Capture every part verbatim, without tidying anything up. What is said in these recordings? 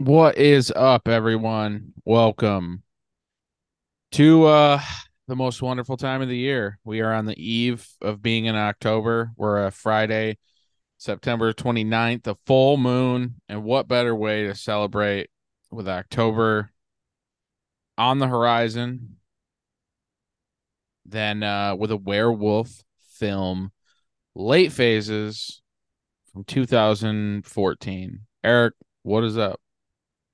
What is up, everyone? Welcome to uh the most wonderful time of the year. We are on the eve of being in October. We're a Friday, September twenty-ninth, a full moon, and what better way to celebrate with October on the horizon than uh with a werewolf film, Late Phases, from two thousand fourteen. Eric, what is up?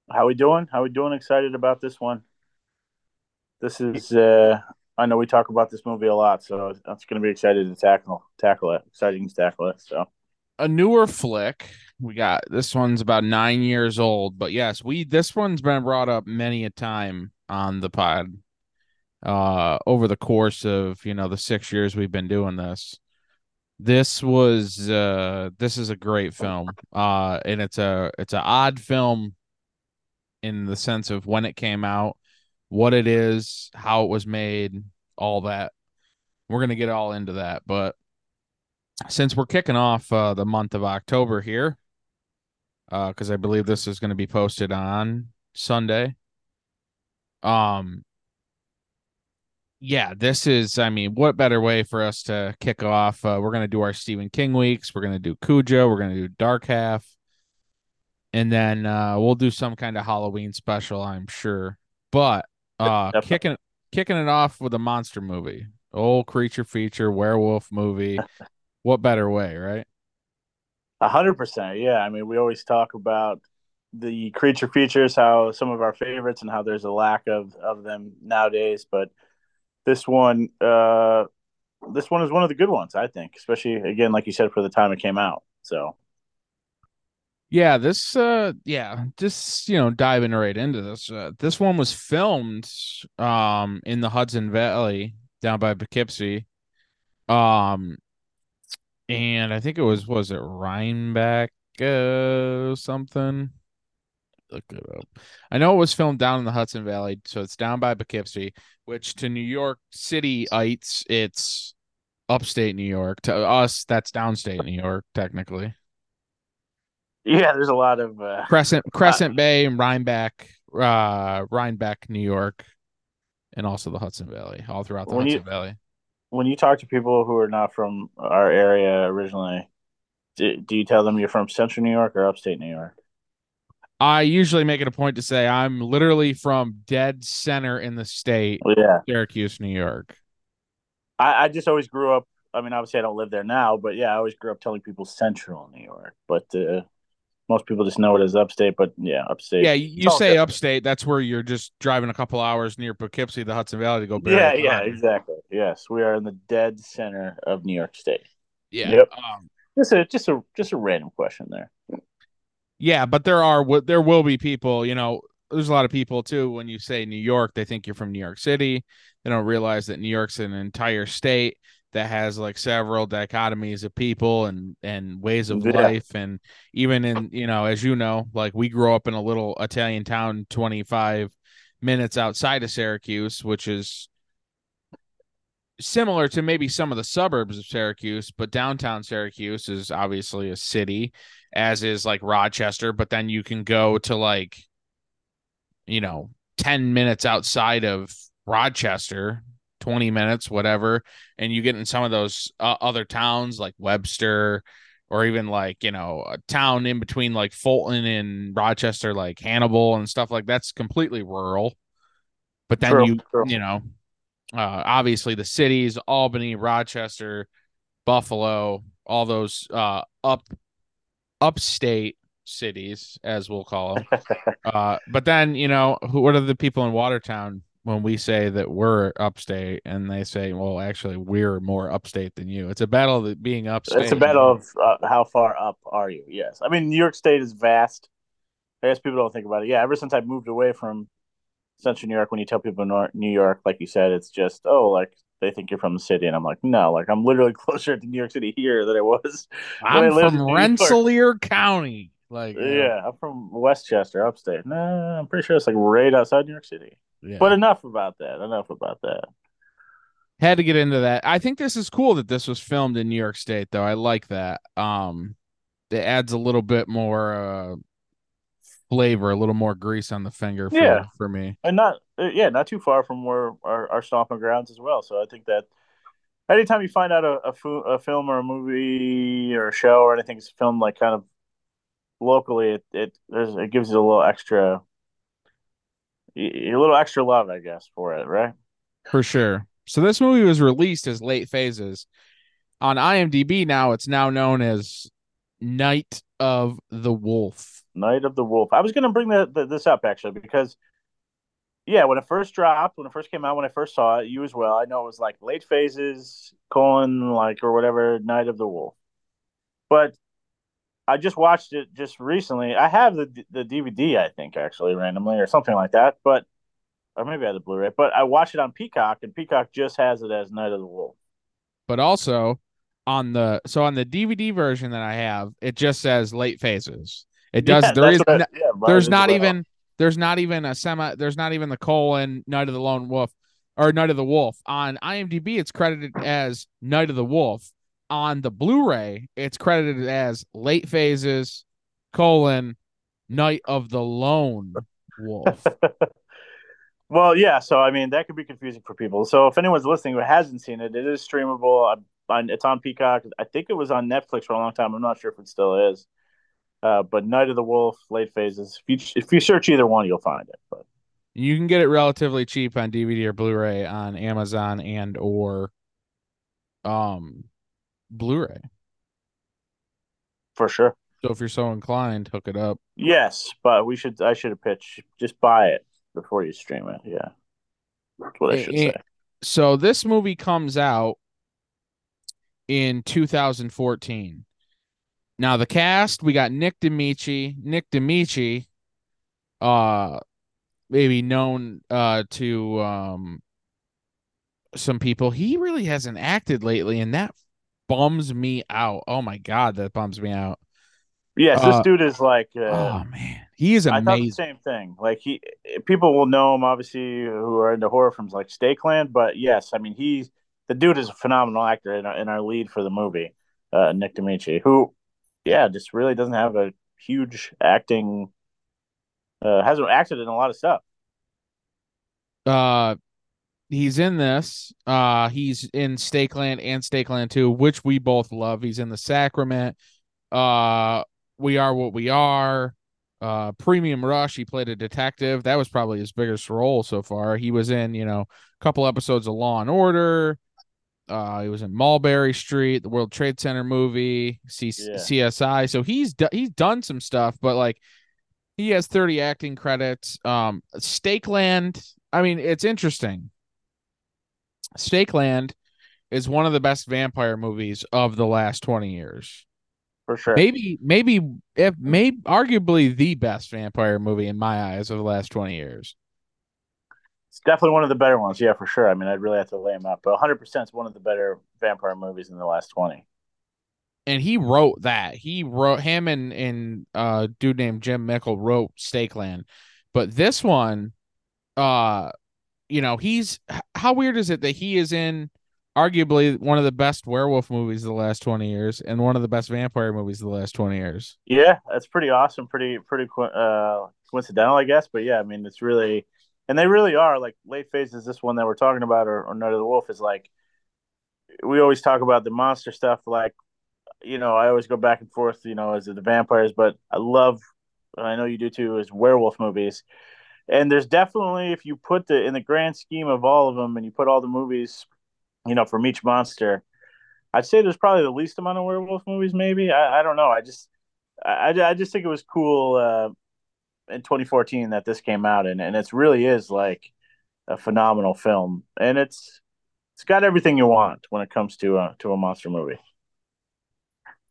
How we doing? How we doing? Excited about this one. This is, uh, I know we talk about this movie a lot, so that's going to be excited to tackle tackle it. Exciting to tackle it. So, a newer flick. We got this one's about nine years old, but yes, we this one's been brought up many a time on the pod uh, over the course of you know the six years we've been doing this. This was uh, this is a great film, uh, and it's a it's an odd film. In the sense of when it came out, what it is, how it was made, all that. We're going to get all into that. But since we're kicking off uh, the month of October here, because uh, I believe this is going to be posted on Sunday. Um, Yeah, this is, I mean, what better way for us to kick off? Uh, we're going to do our Stephen King weeks. We're going to do Cujo. We're going to do Dark Half. And then uh, we'll do some kind of Halloween special, I'm sure. But uh, kicking kicking it off with a monster movie. Old creature feature, werewolf movie. What better way, right? A hundred percent, yeah. I mean, we always talk about the creature features, how some of our favorites and how there's a lack of, of them nowadays. But this one, uh, this one is one of the good ones, I think. Especially, again, like you said, for the time it came out, so... Yeah, this, uh, yeah, just, you know, diving right into this. Uh, this one was filmed um, in the Hudson Valley down by Poughkeepsie. Um, and I think it was, was it Rhinebeck uh, something? Look it up. I know it was filmed down in the Hudson Valley, so it's down by Poughkeepsie, which to New York Cityites, it's upstate New York. To us, that's downstate New York, technically. Yeah, there's a lot of uh, Crescent Crescent uh, Bay and Rhinebeck, uh, Rhinebeck, New York, and also the Hudson Valley, all throughout the Hudson you, Valley. When you talk to people who are not from our area originally, do, do you tell them you're from Central New York or Upstate New York? I usually make it a point to say I'm literally from dead center in the state, yeah. Syracuse, New York. I, I just always grew up. I mean, obviously I don't live there now, but yeah, I always grew up telling people Central New York, but. Uh, Most people just know it as upstate, but yeah, upstate. Yeah, you say good. Upstate, that's where you're just driving a couple hours near Poughkeepsie, the Hudson Valley, to go back. Yeah, yeah, exactly. Yes, we are in the dead center of New York State. Yeah. Yep. Um, just a just a just a random question there. Yeah, but there are there will be people. You know, there's a lot of people too. When you say New York, they think you're from New York City. They don't realize that New York's an entire state that has like several dichotomies of people and, and ways of yeah. life. And even in, you know, as you know, like we grew up in a little Italian town, twenty-five minutes outside of Syracuse, which is similar to maybe some of the suburbs of Syracuse, but downtown Syracuse is obviously a city, as is like Rochester. But then you can go to like, you know, ten minutes outside of Rochester, twenty minutes, whatever, and you get in some of those uh, other towns like Webster, or even like, you know, a town in between like Fulton and Rochester, like Hannibal and stuff like that's completely rural. But then true, you, true. you know, uh, obviously the cities, Albany, Rochester, Buffalo, all those uh, up upstate cities, as we'll call them. uh, but then, you know, who, what are the people in Watertown? When we say that we're upstate and they say, well, actually, we're more upstate than you. It's a battle of being upstate. It's a battle of uh, how far up are you? Yes. I mean, New York State is vast. I guess people don't think about it. Yeah. Ever since I moved away from Central New York, when you tell people New York, like you said, it's just, oh, like they think you're from the city. And I'm like, no, like I'm literally closer to New York City here than I was. I'm from Rensselaer County. Like, yeah, uh, I'm from Westchester, upstate. No, I'm pretty sure it's like right outside New York City. Yeah. But enough about that. Enough about that. Had to get into that. I think this is cool that this was filmed in New York State, though. I like that. Um, it adds a little bit more uh, flavor, a little more grease on the finger for, yeah. for me. And not, uh, yeah, not too far from where our, our stomping grounds as well. So I think that anytime you find out a, a, fo- a film or a movie or a show or anything is filmed like kind of locally, it it, it gives you a little extra, a little extra love, I guess, for it, right? For sure. So this movie was released as Late Phases. On IMDb now, it's now known as Night of the Wolf. Night of the Wolf. I was going to bring the, the, this up, actually, because, yeah, when it first dropped, when it first came out, when I first saw it, you as well, I know it was like Late Phases, colon, like, or whatever, Night of the Wolf. But I just watched it just recently. I have the the D V D, I think, actually, randomly, or something like that, but or maybe I had the Blu-ray, but I watched it on Peacock, and Peacock just has it as Night of the Wolf. But also, on the so on the D V D version that I have, it just says Late Phases. It does. Yeah, there is I, yeah, there's not well. even there's not even a semi. There's not even the colon Night of the Lone Wolf or Night of the Wolf. On IMDb, it's credited as Night of the Wolf. On the Blu-ray, it's credited as Late Phases colon Night of the Lone Wolf. Well, yeah. So I mean, that could be confusing for people. So if anyone's listening who hasn't seen it, it is streamable. I'm, It's on Peacock. I think it was on Netflix for a long time. I'm not sure if it still is. Uh, but Night of the Wolf, Late Phases. If you, if you search either one, you'll find it. But you can get it relatively cheap on D V D or Blu-ray on Amazon and or um, Blu-ray. For sure. So if you're so inclined, hook it up. Yes, but we should. I should have pitched. Just buy it before you stream it. Yeah, that's what I should say. So this movie comes out in two thousand fourteen. Now the cast, we got Nick Damici. Nick Damici, uh, maybe known uh to um some people. He really hasn't acted lately, and that bums me out. Oh my god, that bums me out. Yes, uh, this dude is like, uh, oh man, he is amazing. I thought the same thing. Like he, people will know him obviously who are into horror films like Stakeland, but yes, I mean he's. The dude is a phenomenal actor in our, in our lead for the movie, uh, Nick Damici, who, yeah, just really doesn't have a huge acting, uh, hasn't acted in a lot of stuff. Uh, he's in this. Uh, he's in Stakeland and Stakeland two, which we both love. He's in The Sacrament. Uh, We Are What We Are. Uh, Premium Rush. He played a detective. That was probably his biggest role so far. He was in, you know, a couple episodes of Law and Order. Uh, he was in Mulberry Street, the World Trade Center movie, C- yeah. C S I. So he's do- he's done some stuff, but like he has thirty acting credits. Um, Stakeland. I mean, it's interesting. Stakeland is one of the best vampire movies of the last twenty years, for sure. Maybe, maybe, if maybe, arguably the best vampire movie in my eyes of the last twenty years. It's definitely one of the better ones, yeah, for sure. I mean, I'd really have to lay him up, but one hundred percent is one of the better vampire movies in the last twenty. And he wrote that. He wrote, him and, and uh, dude named Jim Mickle wrote Stakeland. But this one, uh, you know, he's, how weird is it that he is in arguably one of the best werewolf movies of the last twenty years and one of the best vampire movies of the last twenty years? Yeah, that's pretty awesome. Pretty, pretty uh, coincidental, I guess. But yeah, I mean, it's really... And they really are, like, Late Phases, this one that we're talking about, or, or Night of the Wolf, is like, we always talk about the monster stuff, like, you know, I always go back and forth, you know, as the vampires, but I love, and I know you do too, is werewolf movies. And there's definitely, if you put the, in the grand scheme of all of them, and you put all the movies, you know, from each monster, I'd say there's probably the least amount of werewolf movies, maybe. I, I don't know. I just, I, I just think it was cool, uh, in twenty fourteen that this came out, and and it really is like a phenomenal film, and it's it's got everything you want when it comes to uh, to a monster movie,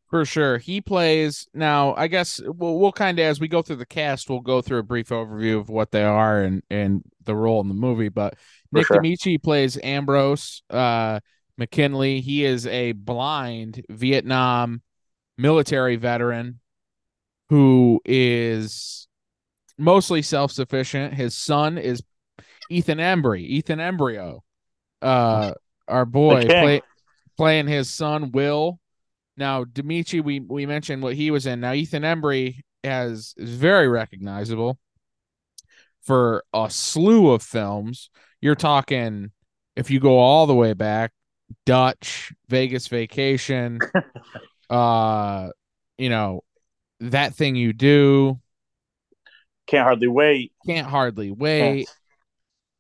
for sure. He plays, now I guess we'll, we'll kind of, as we go through the cast, we'll go through a brief overview of what they are and and the role in the movie, but for Nick sure. Damici plays Ambrose uh McKinley. He is a blind Vietnam military veteran who is mostly self-sufficient. His son is Ethan Embry, Ethan Embryo, uh, our boy, play, playing his son Will. Now Damici, we we mentioned what he was in. Now Ethan Embry has is very recognizable for a slew of films. You're talking, if you go all the way back, Dutch, Vegas Vacation, uh, you know, That Thing You Do, Can't Hardly Wait, Can't Hardly Wait. Can't.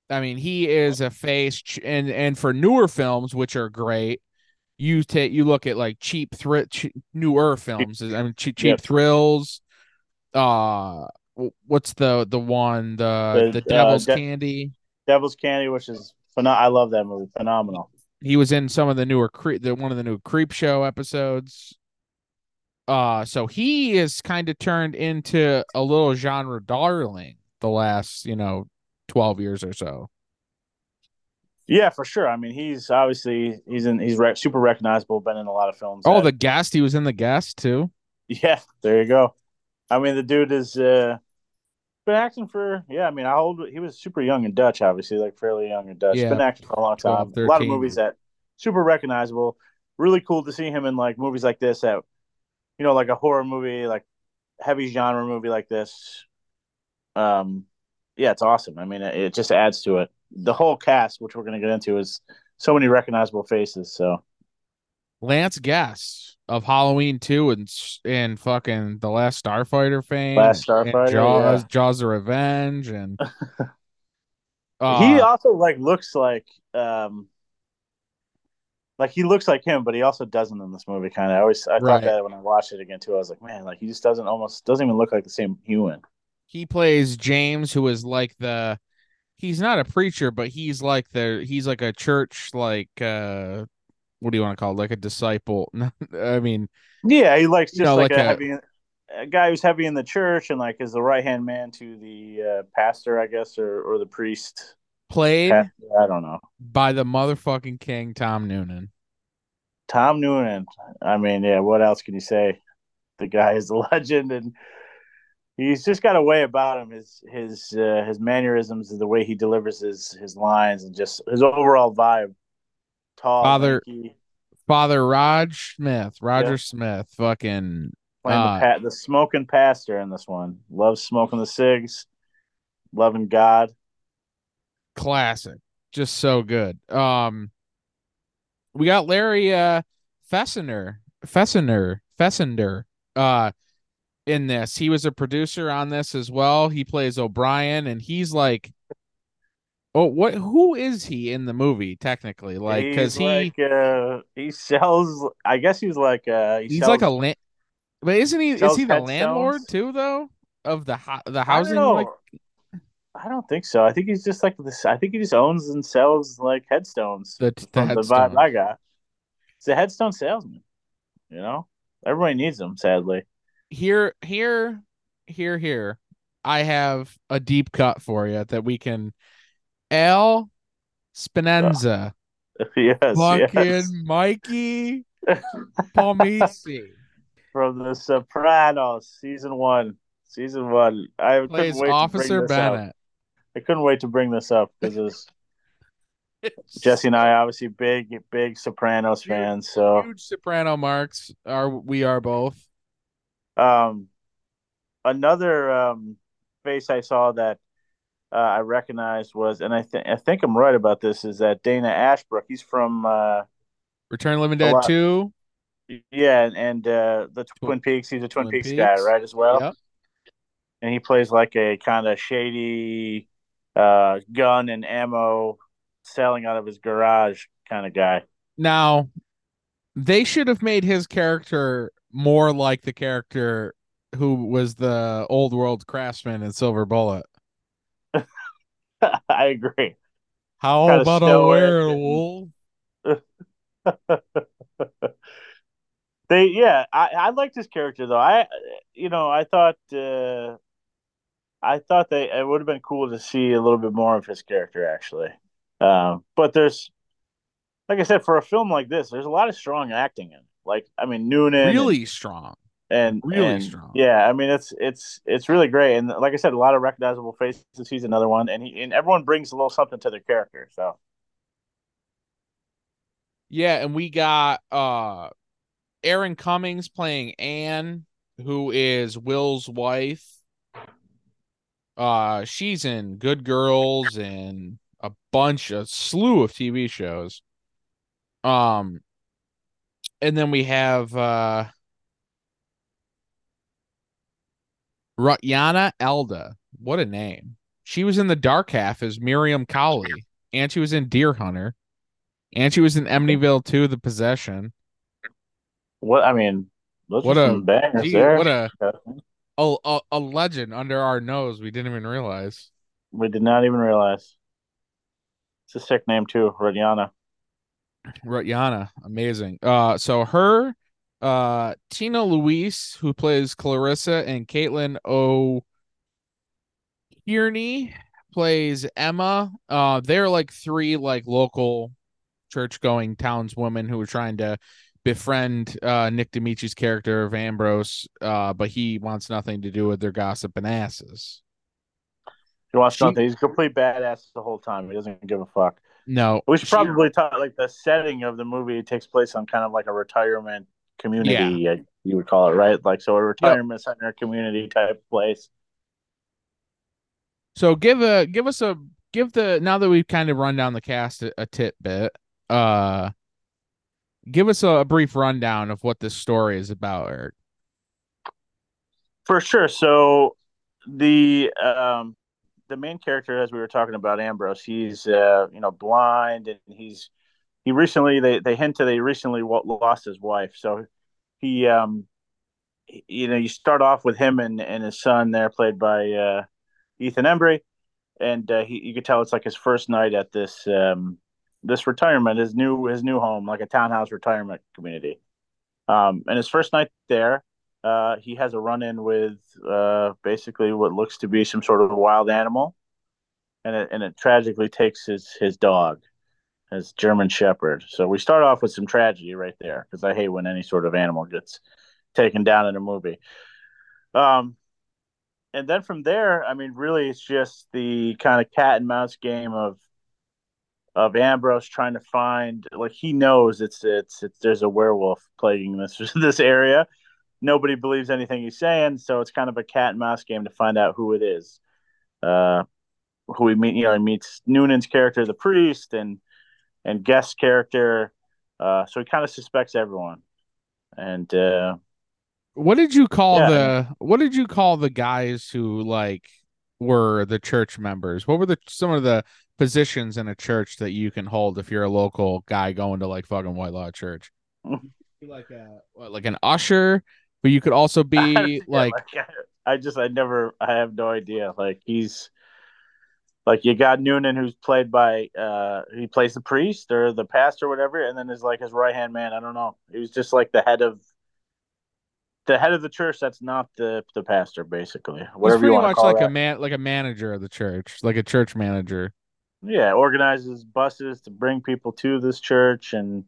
I mean, he is a face, ch- and and for newer films, which are great, you take you look at like cheap thrill, ch- newer films. I mean, cheap, cheap yep. thrills. Uh, what's the the one the the, the Devil's uh, De- Candy? Devil's Candy, which is phenomenal. I love that movie. Phenomenal. He was in some of the newer cre- the one of the new Creep Show episodes. Uh, so he is kind of turned into a little genre darling the last, you know, twelve years or so. Yeah, for sure. I mean, he's obviously he's in he's rec- super recognizable, been in a lot of films. Oh, that... The Guest. He was in The Guest too. Yeah, there you go. I mean, the dude has uh, been acting for yeah. I mean, how old he was? Super young in Dutch, obviously, like fairly young in Dutch. Yeah, been acting for a long time. twelve, a lot of movies that super recognizable. Really cool to see him in like movies like this. That, you know, like a horror movie, like heavy genre movie like this. Um. Yeah, it's awesome. I mean, it, it just adds to it. The whole cast, which we're going to get into, is so many recognizable faces. So, Lance Guest of Halloween two and and fucking The Last Starfighter fame, Last Starfighter, Jaws, yeah. Jaws of Revenge, and uh, he also like looks like um, like he looks like him, but he also doesn't in this movie. Kind of, I always I right. thought that when I watched it again too. I was like, man, like he just doesn't almost doesn't even look like the same human. He plays James, who is like the, he's not a preacher, but he's like the, he's like a church, like, uh, what do you want to call it? Like a disciple. I mean, yeah, he likes just you know, like, like a, a, heavy, a guy who's heavy in the church and like is the right hand man to the uh, pastor, I guess, or, or the priest. Played, pastor, I don't know, by the motherfucking king, Tom Noonan. Tom Noonan. I mean, yeah, what else can you say? The guy is a legend, and he's just got a way about him. His his uh, his mannerisms, the way he delivers his his lines, and just his overall vibe. Tall, Father, lanky. Father Raj Smith, Roger yep. Smith, fucking playing uh, the, pa- the smoking pastor in this one. Loves smoking the cigs, loving God. Classic, just so good. Um, we got Larry uh, Fessender, Fessender, Fessender. Uh. In this, he was a producer on this as well. He plays O'Brien, and he's like, "Oh, what? Who is he in the movie? Technically, like, because he like, uh, he sells. I guess he's like uh, he he's sells, like a land. But isn't he? Is he the landlord stones. too, though? Of the ho- the housing? I don't, like... I don't think so. I think he's just like this. I think he just owns and sells like headstones. The, the, headstones. the vibe I got. It's a headstone salesman. You know, everybody needs them. Sadly. Here, here, here, here. I have a deep cut for you that we can. Al Spinenza, oh, yes, fucking yes. Mikey Palmisi from The Sopranos, season one, season one. I plays couldn't wait Officer to bring this Bennett. Up. I couldn't wait to bring this up because Jesse and I are obviously big, big Sopranos huge, fans. So huge Soprano marks are we are both. Um, another um face I saw that uh, I recognized was, and I think I think I'm right about this, is that Dana Ashbrook. He's from uh, Return of Living Dead two. Yeah, and, and uh, the Twin, Twin Peaks. He's a Twin, Twin Peaks, Peaks guy, right? As well. Yep. And he plays like a kind of shady, uh, gun and ammo selling out of his garage kind of guy. Now, they should have made his character more like the character who was the old world craftsman in Silver Bullet. I agree. How Kinda about a werewolf? they, yeah, I, I liked his character though. I, you know, I thought, uh, I thought they it would have been cool to see a little bit more of his character actually. Um, but there's, like I said, for a film like this, there's a lot of strong acting in it. Like, I mean, Noonan really and, strong and really and, strong. Yeah, I mean, it's it's it's really great. And like I said, a lot of recognizable faces. He's another one, and he and everyone brings a little something to their character. So, yeah, and we got uh, Erin Cummings playing Anne, who is Will's wife, uh, she's in Good Girls and a bunch, a slew of T V shows. Um, and then we have uh, Rutanya Alda. What a name. She was in The Dark Half as Miriam Cowley, and she was in Deer Hunter, and she was in Amityville two, The Possession. What, I mean, those what are a, some bangers gee, there. What a, a, a, a legend under our nose we didn't even realize. We did not even realize. It's a sick name, too, Rutanya. Rutanya, amazing. Uh, so her, uh, Tina Louise, who plays Clarissa, and Caitlin O. Kearney plays Emma. Uh, they're like three like local church-going townswomen who are trying to befriend uh, Nick Damici's character of Ambrose, uh, but he wants nothing to do with their gossip and asses. He wants she, nothing. He's a complete badass the whole time. He doesn't give a fuck. No. We should probably she, talk like the setting of the movie. It takes place on kind of like a retirement community, yeah. you would call it, right? Like so, a retirement yep. center community type place. So give a give us a give the now that we've kind of run down the cast a, a tidbit, uh, give us a, a brief rundown of what this story is about, Eric. For sure. So the um, the main character, as we were talking about, Ambrose, he's uh, you know blind, and he's he recently they they hint that he recently lost his wife. So he um you know you start off with him and, and his son there, played by uh, Ethan Embry, and uh, he, you could tell it's like his first night at this um, this retirement, his new his new home, like a townhouse retirement community. Um, and his first night there, uh, he has a run-in with uh, basically what looks to be some sort of a wild animal, and it, and it tragically takes his his dog, his German Shepherd. So we start off with some tragedy right there, because I hate when any sort of animal gets taken down in a movie. Um. And then from there, I mean, really, it's just the kind of cat and mouse game of of Ambrose trying to find, like, he knows it's it's, it's there's a werewolf plaguing this this area. Nobody believes anything he's saying, so it's kind of a cat and mouse game to find out who it is. Uh, who we meet, you know, he meets Noonan's character, the priest, and and Guest's character. Uh, so he kind of suspects everyone, and. Uh, What did you call yeah. the what did you call the guys who like were the church members? What were the some of the positions in a church that you can hold if you're a local guy going to like fucking Whitelaw Church? Like a what, like an usher, but you could also be like, like I just I never I have no idea. Like he's like you got Noonan, who's played by uh he plays the priest or the pastor or whatever, and then is like his right hand man. I don't know. He was just like the head of The head of the church that's not the the pastor, basically. Whatever it's pretty you want much to call like that. a man like a manager of the church, like a church manager. Yeah, organizes buses to bring people to this church and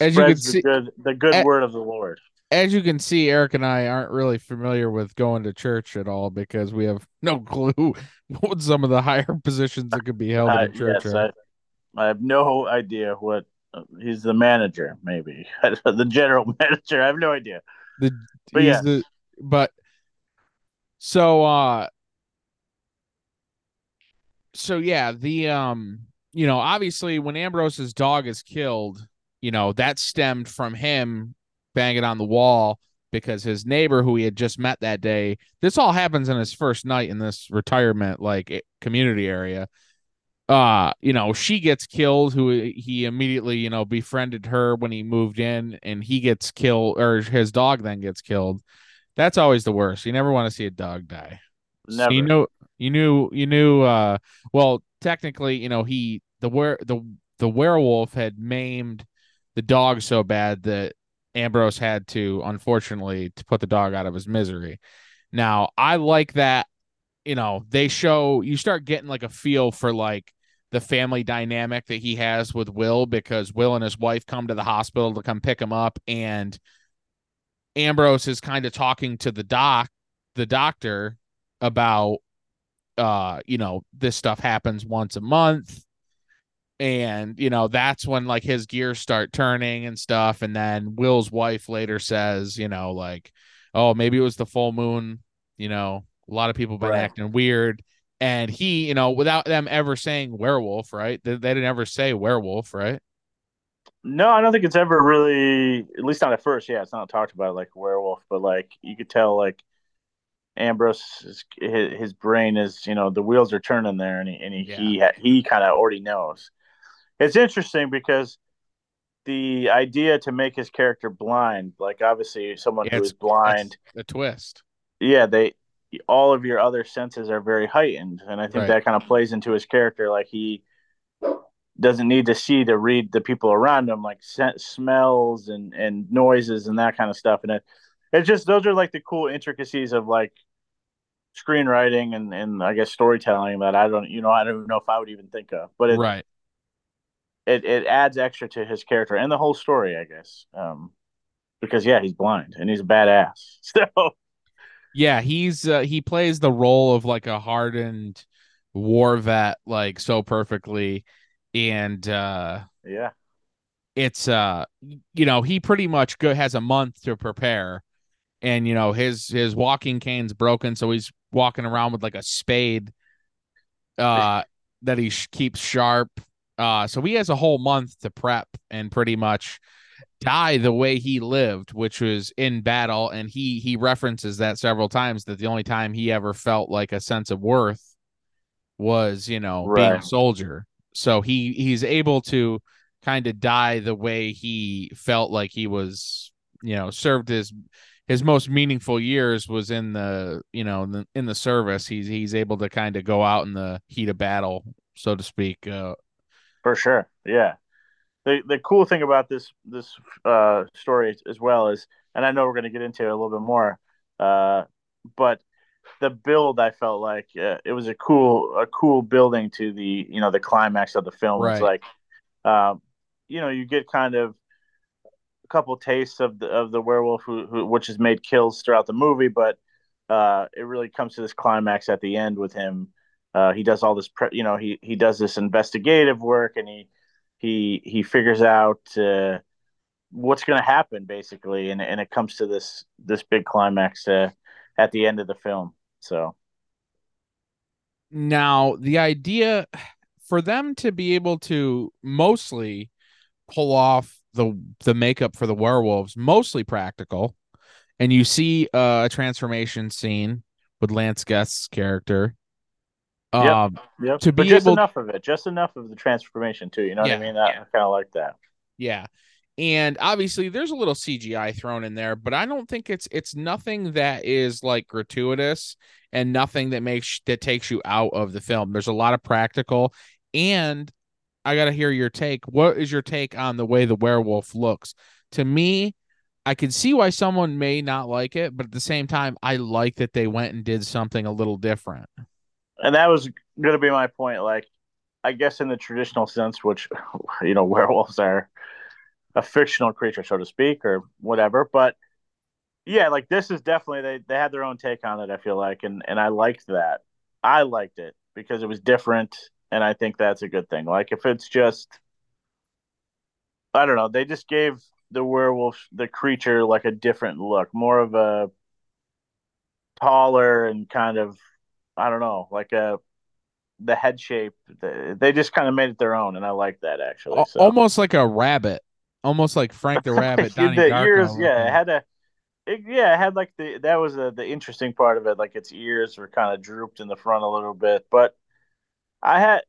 as spreads you can see, the good the good as, word of the Lord. As you can see, Eric and I aren't really familiar with going to church at all because we have no clue what some of the higher positions that could be held uh, in a church. Yes, right? I, I have no idea what uh, he's the manager, maybe. The general manager. I have no idea. The, but, yeah. the, but so uh so yeah the um you know obviously when Ambrose's dog is killed, you know that stemmed from him banging on the wall because his neighbor who he had just met that day, this all happens on his first night in this retirement like community area, uh you know she gets killed, who he immediately you know befriended her when he moved in, and he gets killed, or his dog then gets killed. That's always the worst. You never want to see a dog die. Never. So you know you knew you knew uh well technically you know he the were the the werewolf had maimed the dog so bad that Ambrose had to unfortunately to put the dog out of his misery. Now I like that. You know, they show you start getting like a feel for like the family dynamic that he has with Will, because Will and his wife come to the hospital to come pick him up. And Ambrose is kind of talking to the doc, the doctor about, uh, you know, this stuff happens once a month. And, you know, that's when like his gears start turning and stuff. And then Will's wife later says, you know, like, oh, maybe it was the full moon, you know, a lot of people have been right. acting weird. And he, you know, without them ever saying werewolf, right? They, they didn't ever say werewolf, right? No, I don't think it's ever really, at least not at first. Yeah, it's not talked about like werewolf, but like you could tell like Ambrose, his, his brain is, you know, the wheels are turning there, and he and he yeah. he, he kind of already knows. It's interesting because the idea to make his character blind, like obviously someone yeah, who is blind, the twist. Yeah, they. all of your other senses are very heightened. And I think right. that kind of plays into his character. Like he doesn't need to see to read the people around him, like scent, smells and, and noises and that kind of stuff. And it, it's just, those are like the cool intricacies of like screenwriting and, and I guess storytelling that I don't, you know, I don't even know if I would even think of, but it, right. it, it adds extra to his character and the whole story, I guess. Um, because yeah, he's blind and he's a badass. So, yeah, he's uh, he plays the role of like a hardened war vet, like so perfectly. And uh, yeah, it's, uh, you know, he pretty much go- has a month to prepare. And, you know, his his walking cane's broken. So he's walking around with like a spade uh, that he sh- keeps sharp. Uh, so he has a whole month to prep and pretty much die the way he lived, which was in battle. And he he references that several times, that the only time he ever felt like a sense of worth was, you know, right. being a soldier. So he he's able to kind of die the way he felt like he was, you know, served his his most meaningful years was in the, you know, in the, in the service. He's he's able to kind of go out in the heat of battle, so to speak. Uh, For sure. Yeah. The the cool thing about this this uh, story as well is, and I know we're going to get into it a little bit more, uh, but the build, I felt like uh, it was a cool a cool building to the, you know, the climax of the film. Right. It's like, um, you know, you get kind of a couple tastes of the of the werewolf, who, who which has made kills throughout the movie, but uh, it really comes to this climax at the end with him. Uh, he does all this, pre- you know, he he does this investigative work, and he. He he figures out uh, what's going to happen, basically, and and it comes to this this big climax uh, at the end of the film. So now the idea for them to be able to mostly pull off the the makeup for the werewolves, mostly practical, and you see uh, a transformation scene with Lance Guest's character. Um, yep, yep. To be but just able... enough of it, just enough of the transformation too. You know yeah, what I mean? I, yeah. I kind of like that. Yeah, and obviously there's a little C G I thrown in there, but I don't think it's it's nothing that is like gratuitous and nothing that makes that takes you out of the film. There's a lot of practical, and I gotta hear your take. What is your take on the way the werewolf looks? To me, I can see why someone may not like it, but at the same time, I like that they went and did something a little different. And that was going to be my point. Like, I guess in the traditional sense, which, you know, werewolves are a fictional creature, so to speak, or whatever. But yeah, like this is definitely, they, they had their own take on it, I feel like. And, and I liked that. I liked it because it was different. And I think that's a good thing. Like if it's just, I don't know, they just gave the werewolf, the creature, like a different look, more of a taller and kind of, I don't know, like a, the head shape. The, they just kind of made it their own, and I like that, actually. So. Almost like a rabbit. Almost like Frank the Rabbit. Donnie the Darko ears, yeah, it had a, it, yeah, it had like the, that was a, the interesting part of it. Like its ears were kind of drooped in the front a little bit. But I had,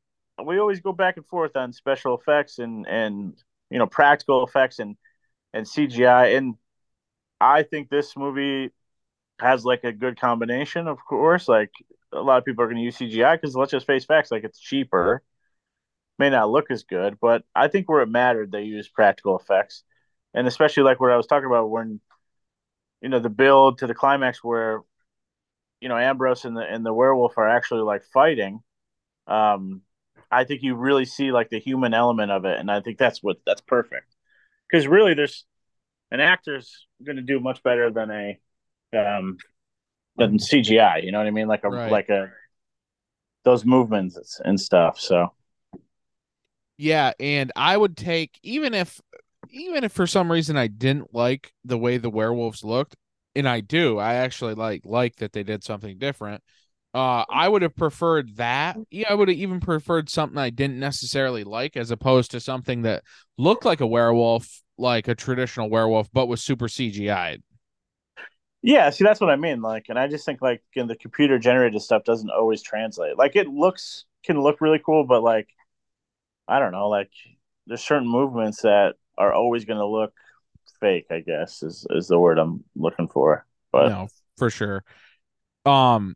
we always go back and forth on special effects and, and you know, practical effects and, and C G I. And I think this movie has like a good combination, of course. Like, a lot of people are going to use C G I because let's just face facts, like it's cheaper, may not look as good, but I think where it mattered, they used practical effects. And especially like what I was talking about when, you know, the build to the climax where, you know, Ambrose and the, and the werewolf are actually like fighting. Um, I think you really see like the human element of it. And I think that's what, that's perfect. Cause really there's an actor's going to do much better than a, um, than C G I, you know what I mean? Like a right. like a those movements and stuff. So yeah, and I would take, even if even if for some reason I didn't like the way the werewolves looked, and I do. I actually like like that they did something different. Uh, I would have preferred that. Yeah, I would have even preferred something I didn't necessarily like, as opposed to something that looked like a werewolf, like a traditional werewolf, but was super C G I'd. Yeah, see, that's what I mean. Like, and I just think like in the computer generated stuff doesn't always translate. Like, it looks can look really cool, but like, I don't know. Like, there's certain movements that are always going to look fake, I guess, is is the word I'm looking for. But no, for sure. Um.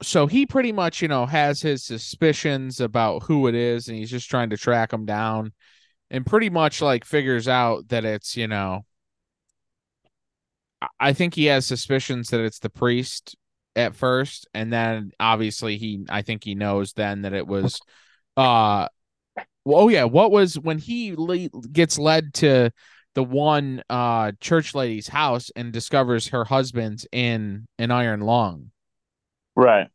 So he pretty much, you know, has his suspicions about who it is, and he's just trying to track him down, and pretty much like figures out that it's, you know, I think he has suspicions that it's the priest at first. And then obviously he, I think he knows then that it was, uh, well, oh yeah. What was when he le- gets led to the one, uh, church lady's house and discovers her husband's in an iron lung. Right.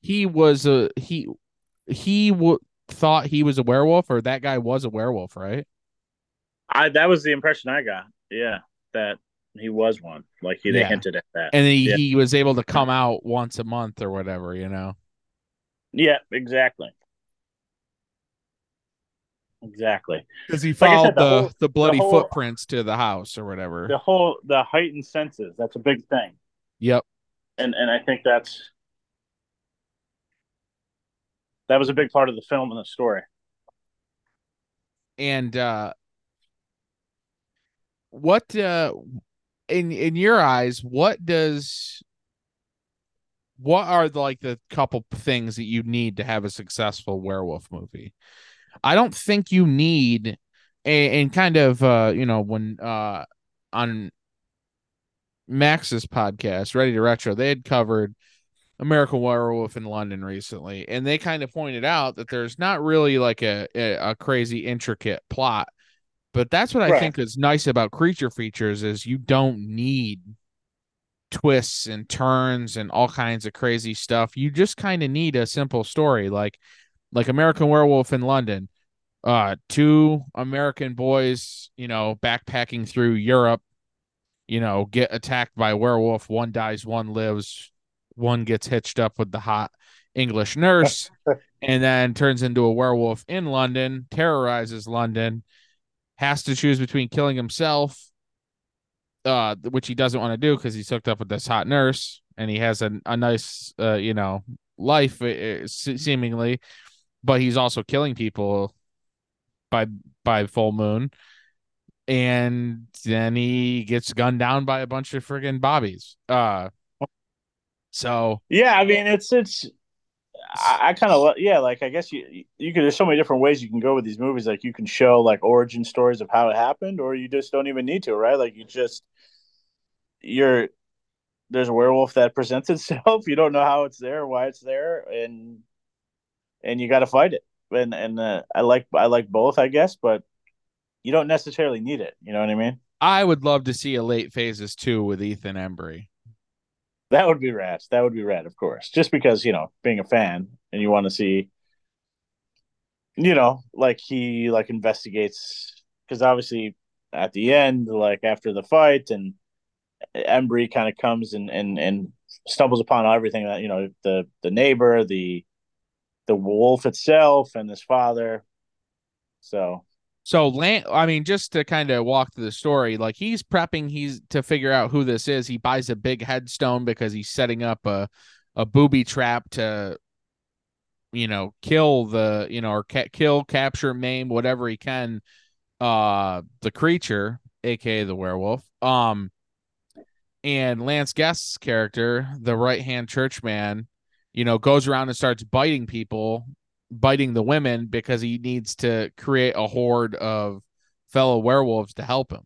He was a he he w- thought he was a werewolf, or that guy was a werewolf, right? I that was the impression I got. Yeah, that he was one. Like he, yeah. They hinted at that. And he, yeah. he was able to come out once a month or whatever, you know. Yeah, exactly. Exactly. Because he followed like said, the the, whole, the bloody the whole, footprints to the house or whatever. The whole the heightened senses, that's a big thing. Yep. And and I think that's That was a big part of the film and the story. And uh, what, uh, in in your eyes, what does, what are the, like the couple things that you need to have a successful werewolf movie? I don't think you need, a, and kind of, uh, you know, when uh, on Max's podcast, Ready to Retro, they had covered American Werewolf in London recently, and they kind of pointed out that there's not really like a a, a crazy intricate plot, but that's what right. I think is nice about creature features is you don't need twists and turns and all kinds of crazy stuff. You just kind of need a simple story, like like American Werewolf in London, uh, two American boys, you know, backpacking through Europe, you know, get attacked by a werewolf. One dies, one lives. One gets hitched up with the hot English nurse and then turns into a werewolf in London, terrorizes London, has to choose between killing himself, uh, which he doesn't want to do because he's hooked up with this hot nurse and he has a, a nice, uh, you know, life uh, seemingly, but he's also killing people by, by full moon. And then he gets gunned down by a bunch of friggin' bobbies. Uh, So yeah, I mean it's it's I, I kind of yeah like I guess you you could there's so many different ways you can go with these movies. Like you can show like origin stories of how it happened, or you just don't even need to, right? Like you just you're there's a werewolf that presents itself. You don't know how it's there, why it's there, and and you got to fight it. And and uh, I like I like both, I guess, but you don't necessarily need it. You know what I mean? I would love to see a Late Phases two with Ethan Embry. That would be rad. That would be rad, of course. Just because, you know, being a fan and you want to see, you know, like he like investigates, because obviously at the end, like after the fight, and Embry kind of comes and, and, and stumbles upon everything that, you know, the, the neighbor, the the wolf itself, and his father. So. So, Lan- I mean, just to kind of walk through the story, like he's prepping, he's to figure out who this is. He buys a big headstone because he's setting up a, a booby trap to, you know, kill the, you know, or ca- kill, capture, maim, whatever he can, uh, the creature, A K A the werewolf. Um, and Lance Guest's character, the right-hand churchman, you know, goes around and starts biting people. biting the women because he needs to create a horde of fellow werewolves to help him.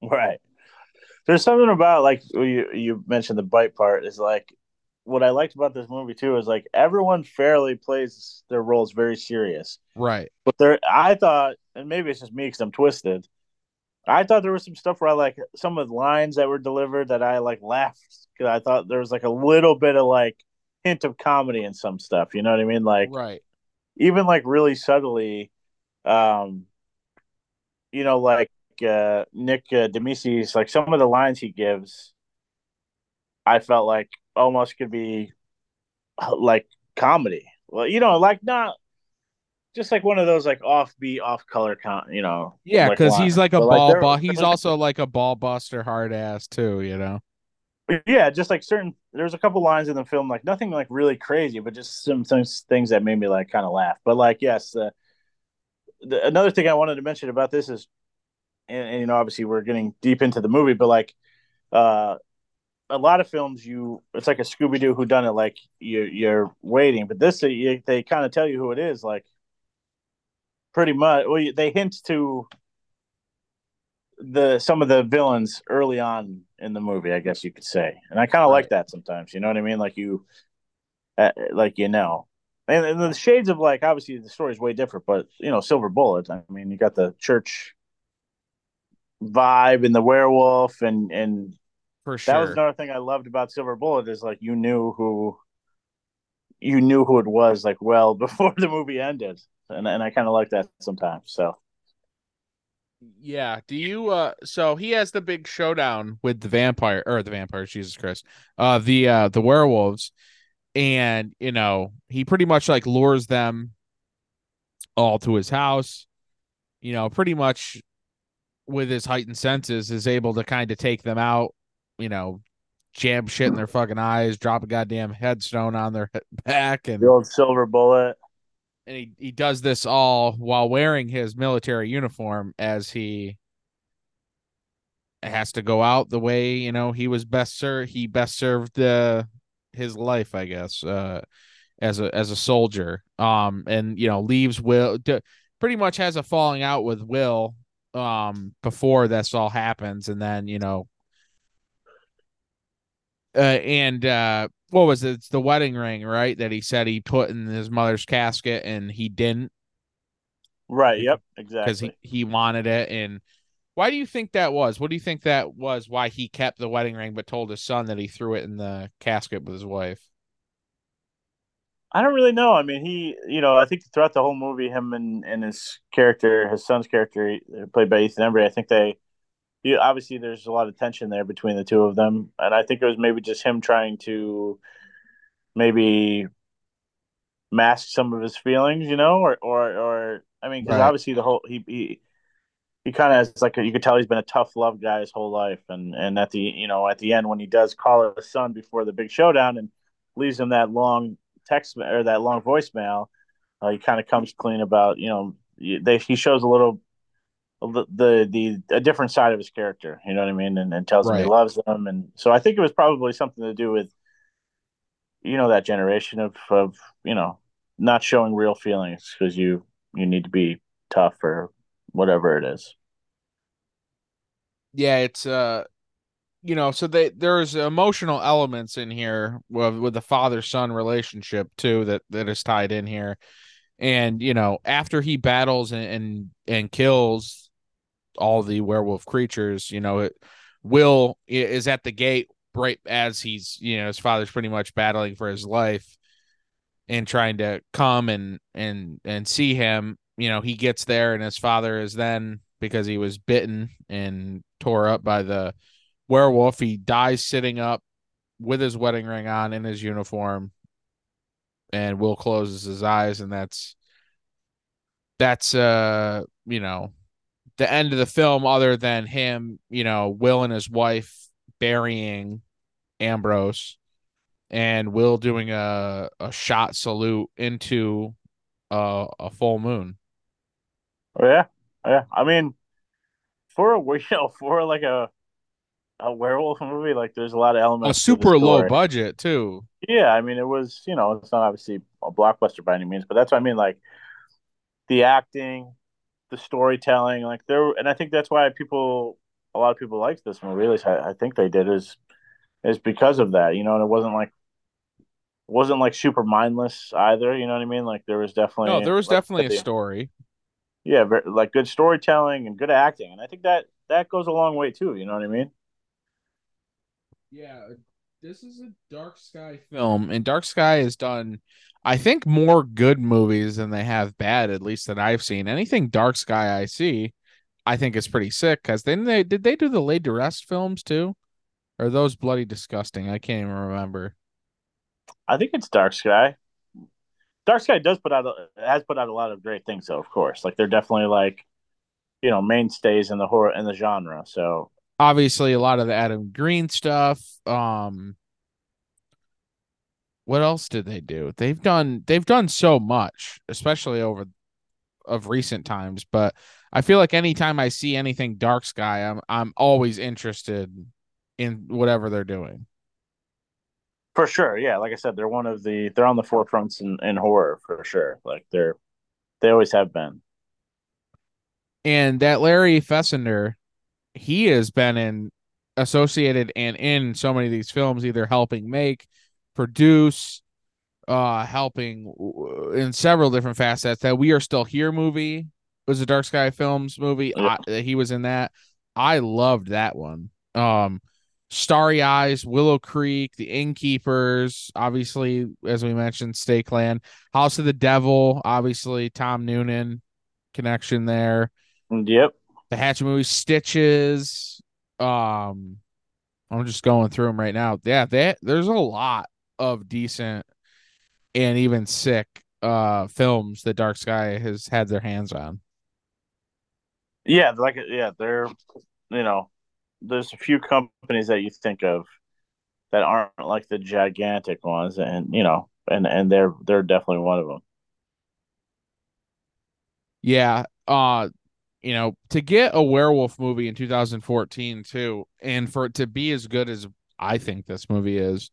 Right. There's something about like you, you mentioned the bite part is like what I liked about this movie too, is like everyone fairly plays their roles very serious. Right. But there, I thought, and maybe it's just me because I'm twisted. I thought there was some stuff where I like some of the lines that were delivered that I like laughed. Cause I thought there was like a little bit of like hint of comedy and some stuff, you know what I mean? Like, right. Even like really subtly, um, you know, like like uh, Nick uh, Damici's, like some of the lines he gives, I felt like almost could be like comedy. Well, you know, like not just like one of those like offbeat, off color, con- you know. Yeah, because like he's like a but ball. Like, bu- he's also like a ball buster, hard ass too. You know. Yeah, just like certain. There's a couple lines in the film, like nothing like really crazy, but just some things things that made me like kind of laugh. But like, yes, uh, the, another thing I wanted to mention about this is, and, and you know, obviously we're getting deep into the movie, but like, uh, a lot of films, you it's like a Scooby Doo whodunit, like you you're waiting, but this you, they kind of tell you who it is, like pretty much. Well, they hint to the some of the villains early on in the movie, I guess you could say, and I kind of right. like that sometimes. You know what I mean? Like you, uh, like you know, and, and the shades of like obviously the story is way different, but you know, Silver Bullet. I mean, you got the church vibe and the werewolf, and and for sure that was another thing I loved about Silver Bullet is like you knew who, you knew who it was like well before the movie ended, and and I kind of like that sometimes. So. Yeah. Do you? Uh, so he has the big showdown with the vampire, or the vampires, Jesus Christ, uh, the uh, the werewolves, and you know he pretty much like lures them all to his house. You know, pretty much with his heightened senses, is able to kind of take them out. You know, jam shit in their fucking eyes, drop a goddamn headstone on their back, and the old Silver Bullet. And he, he does this all while wearing his military uniform as he has to go out the way, you know, he was best served. He best served uh, his life, I guess, uh, as a as a soldier. Um, and, you know, leaves Will d- pretty much has a falling out with Will um, before this all happens. And then, you know. Uh, and uh, what was it? It's the wedding ring, right? That he said he put in his mother's casket and he didn't. Right. Yep. Exactly. Because he, he wanted it. And why do you think that was? What do you think that was? Why he kept the wedding ring, but told his son that he threw it in the casket with his wife? I don't really know. I mean, he, you know, I think throughout the whole movie, him and, and his character, his son's character played by Ethan Embry, I think they, You, obviously, there's a lot of tension there between the two of them, and I think it was maybe just him trying to maybe mask some of his feelings, you know, or or, or I mean, because right. obviously the whole he he, he kind of has like a, you could tell he's been a tough love guy his whole life, and and at the you know at the end when he does call his son before the big showdown and leaves him that long text or that long voicemail, uh, he kind of comes clean about you know they he shows a little. The, the the a different side of his character, you know what I mean, and, and tells right. him he loves them, and so I think it was probably something to do with, you know, that generation of of you know not showing real feelings because you you need to be tough or whatever it is. Yeah, it's uh, you know, so they there's emotional elements in here with, with the father son relationship too that that is tied in here, and you know after he battles and and, and kills all the werewolf creatures, you know, it, Will is at the gate right as he's, you know, his father's pretty much battling for his life and trying to come and, and, and see him, you know, he gets there and his father is then, because he was bitten and tore up by the werewolf, he dies sitting up with his wedding ring on in his uniform, and Will closes his eyes. And that's, that's, uh, you know, the end of the film, other than him, you know, Will and his wife burying Ambrose and Will doing a, a shot salute into a, a full moon. Oh, yeah. Yeah. I mean, for a, you know, for like a, a werewolf movie, like there's a lot of elements. A super low budget too. Yeah. I mean, it was, you know, it's not obviously a blockbuster by any means, but that's what I mean. Like the acting, the storytelling, like there, and I think that's why people, a lot of people liked this movie. At least I, I think they did, is is because of that, you know. And it wasn't like, wasn't like super mindless either, you know what I mean? Like there was definitely no, there was like, definitely a the, story. Yeah, very, like good storytelling and good acting, and I think that that goes a long way too. You know what I mean? Yeah, this is a Dark Sky film, and Dark Sky has done, I think, more good movies than they have bad, at least that I've seen. Anything Dark Sky I see, I think it's pretty sick because then they did they do the Laid to Rest films too, or are those bloody disgusting? I can't even remember. I think it's Dark Sky. Dark Sky does put out has put out a lot of great things though. Of course, like they're definitely like you know mainstays in the horror in the genre. So obviously a lot of the Adam Green stuff. Um, what else did they do? They've done they've done so much, especially over of recent times, but I feel like anytime I see anything Dark Sky, I'm I'm always interested in whatever they're doing. For sure, yeah. Like I said, they're one of the they're on the forefronts in, in horror for sure. Like they're they always have been. And that Larry Fessenden, he has been in associated and in so many of these films, either helping make, produce, uh, helping in several different facets. That We Are Still Here movie. It was a Dark Sky Films movie. I, he was in that. I loved that one. Um, Starry Eyes, Willow Creek, The Innkeepers, obviously, as we mentioned, Stakeland, House of the Devil, obviously, Tom Noonan connection there. Yep. The Hatchet movie, Stitches. Um, I'm just going through them right now. Yeah, that there's a lot of decent and even sick uh films that Dark Sky has had their hands on. Yeah, like yeah, they're you know, there's a few companies that you think of that aren't like the gigantic ones, and you know, and, and they're they're definitely one of them. Yeah, uh, you know, to get a werewolf movie in two thousand fourteen too, and for it to be as good as I think this movie is,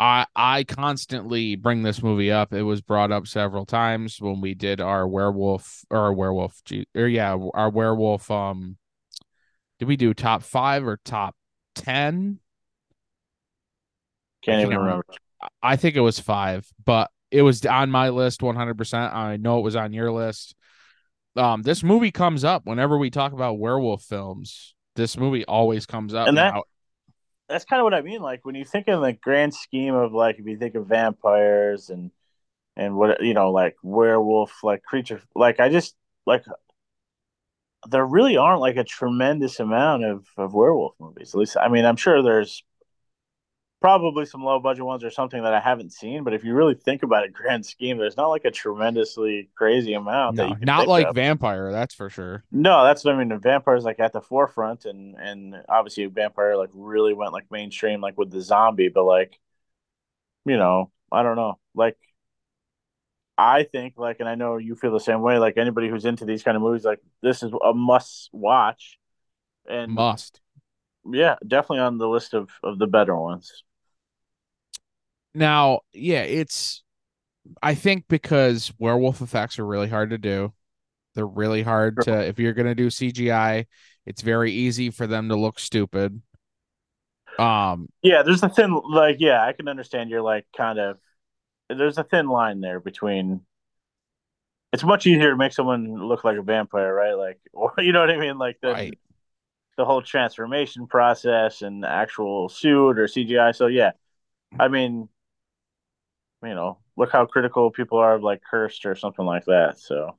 I I constantly bring this movie up. It was brought up several times when we did our werewolf or our werewolf or yeah, our werewolf um did we do top five or top ten? Can't even remember. I think it was five, but it was on my list one hundred percent. I know it was on your list. Um this movie comes up whenever we talk about werewolf films. This movie always comes up. And that now. That's kind of what I mean. Like when you think in the grand scheme of like, if you think of vampires and, and what, you know, like werewolf, like creature, like I just like, there really aren't like a tremendous amount of, of werewolf movies. At least, I mean, I'm sure there's probably some low budget ones or something that I haven't seen, but if you really think about it, grand scheme, there's not like a tremendously crazy amount. No, that you can not like up. Vampire. That's for sure. No, that's what I mean. The vampire's like at the forefront and, and obviously vampire like really went like mainstream, like with the zombie, but like, you know, I don't know. Like I think like, and I know you feel the same way, like anybody who's into these kind of movies, like this is a must watch and must. Yeah, definitely on the list of, of the better ones. Now, yeah, it's, I think because werewolf effects are really hard to do. They're really hard to, if you're going to do C G I, it's very easy for them to look stupid. Um, yeah, there's a thin, like, yeah, I can understand you're like kind of, there's a thin line there between, it's much easier to make someone look like a vampire, right? Like, or, you know what I mean? Like the, right. The whole transformation process and actual suit or C G I. So yeah, I mean, you know, look how critical people are of like Cursed or something like that. So,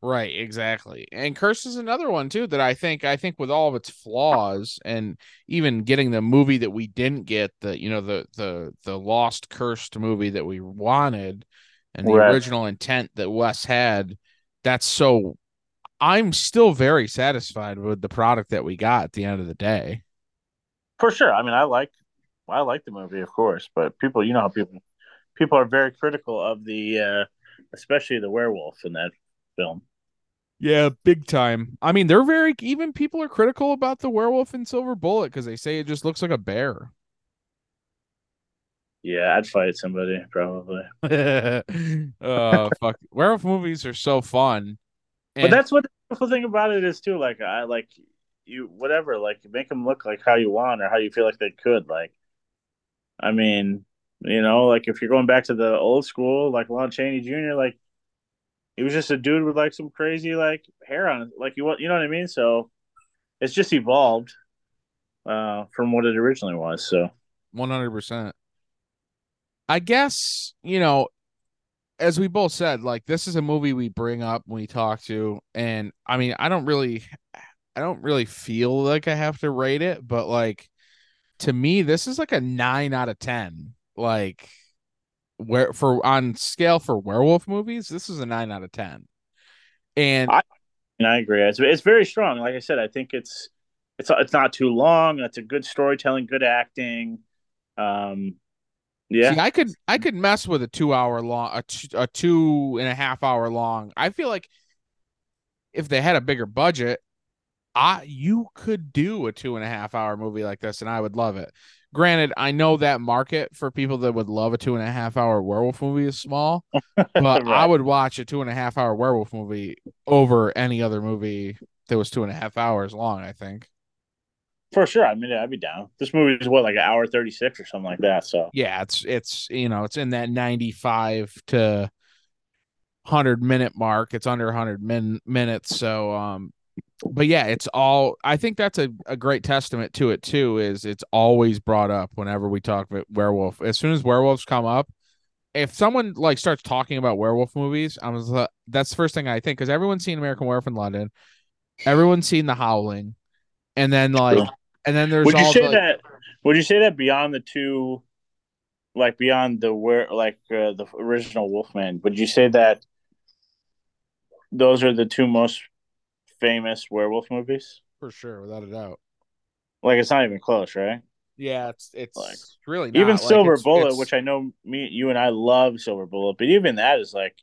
right, exactly. And Cursed is another one too that I think I think with all of its flaws and even getting the movie that we didn't get, the you know the the the lost Cursed movie that we wanted and the right. original intent that Wes had. That's so. I'm still very satisfied with the product that we got at the end of the day. For sure. I mean, I like, I like the movie, of course, but people, you know, how people, people are very critical of the, uh, especially the werewolf in that film. Yeah. Big time. I mean, they're very, even people are critical about the werewolf in Silver Bullet. Cause they say it just looks like a bear. Yeah, I'd fight somebody probably. Oh, fuck. Werewolf movies are so fun. And but that's what the beautiful thing about it is too. Like I like you, whatever. Like make them look like how you want or how you feel like they could. Like, I mean, you know, like if you're going back to the old school, like Lon Chaney Junior, like he was just a dude with like some crazy like hair on it. Like you want, you know what I mean. So it's just evolved uh, from what it originally was. So one hundred percent. I guess you know. as we both said, like, this is a movie we bring up when we talk to, and I mean, I don't really, I don't really feel like I have to rate it, but like, to me, this is like a nine out of ten. Like, where for on scale for werewolf movies, this is a nine out of ten. And I, and I agree. It's it's very strong. Like I said, I think it's it's it's not too long. It's a good storytelling, good acting. Um. Yeah, see, I could I could mess with a two hour long, a two, a two and a half hour long. I feel like if they had a bigger budget, I you could do a two and a half hour movie like this, and I would love it. Granted, I know that market for people that would love a two and a half hour werewolf movie is small, but right. I would watch a two and a half hour werewolf movie over any other movie that was two and a half hours long, I think. For sure. I mean, I'd be down. This movie is what, like an hour thirty-six or something like that. So yeah, it's, it's, you know, it's in that ninety-five to one hundred minute mark. It's under one hundred min- minutes. So, um, but yeah, it's all, I think that's a, a great testament to it too, is it's always brought up whenever we talk about werewolf. As soon as werewolves come up, if someone like starts talking about werewolf movies, I was like, that's the first thing I think. Cause everyone's seen American Werewolf in London. Everyone's seen The Howling. And then like, True. And then there's. Would you all say the, that? Would you say that beyond the two, like beyond the where, like uh, the original Wolfman? Would you say that those are the two most famous werewolf movies? For sure, without a doubt. Like it's not even close, right? Yeah, it's it's like, really not. Even like, Silver it's, Bullet, it's, which I know me, you, and I love Silver Bullet, but even that is like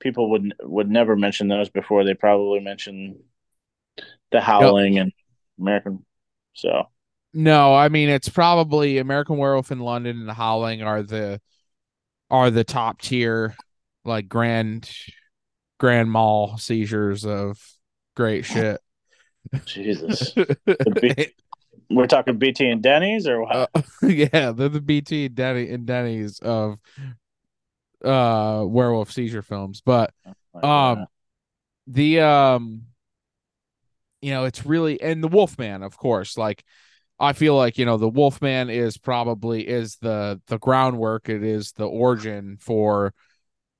people would would never mention those before they probably mention The Howling yep. and American. So no, I mean it's probably American Werewolf in London and The Howling are the are the top tier, like grand grand mal seizures of great shit. Jesus, B- we're talking B T and Denny's or what? Uh, yeah, they're the B T and Denny and Denny's of uh werewolf seizure films, but oh um the um. You know, it's really, and the Wolfman, of course, like, I feel like, you know, the Wolfman is probably is the the groundwork. It is the origin for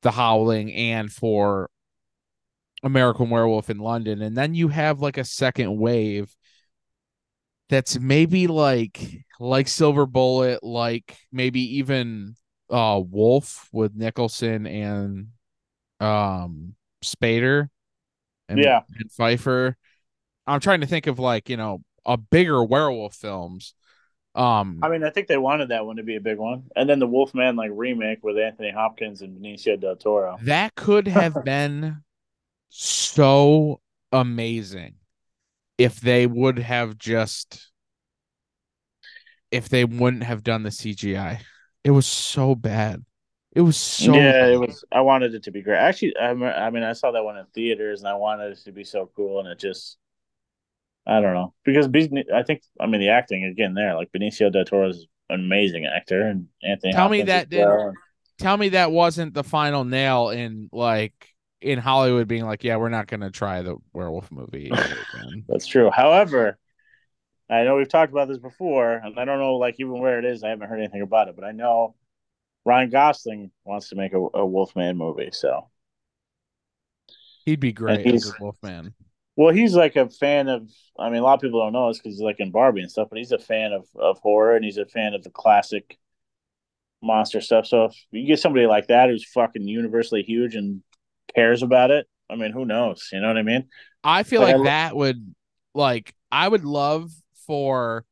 The Howling and for American Werewolf in London. And then you have like a second wave that's maybe like like Silver Bullet, like maybe even uh, Wolf with Nicholson and um, Spader and, yeah. and Pfeiffer. I'm trying to think of like, you know, a bigger werewolf films. Um, I mean, I think they wanted that one to be a big one. And then the Wolfman like remake with Anthony Hopkins and Benicio del Toro. That could have been so amazing if they would have just, if they wouldn't have done the C G I. It was so bad. It was so yeah. Bad. It was. I wanted it to be great. Actually, I, I mean, I saw that one in theaters and I wanted it to be so cool, and it just. I don't know, because I think, I mean, the acting again there, like Benicio del Toro is an amazing actor, and Anthony. Tell Hopkins me that didn't. Well. Tell me that wasn't the final nail in like in Hollywood being like, yeah, we're not going to try the werewolf movie. That's true. However, I know we've talked about this before, and I don't know like even where it is. I haven't heard anything about it, but I know Ryan Gosling wants to make a, a Wolfman movie, so he'd be great as a Wolfman. Well, he's like a fan of, I mean, a lot of people don't know this because he's like in Barbie and stuff, but he's a fan of, of horror, and he's a fan of the classic monster stuff. So if you get somebody like that who's fucking universally huge and cares about it, I mean, who knows? You know what I mean? I feel like, like I that lo- would, like, I would love for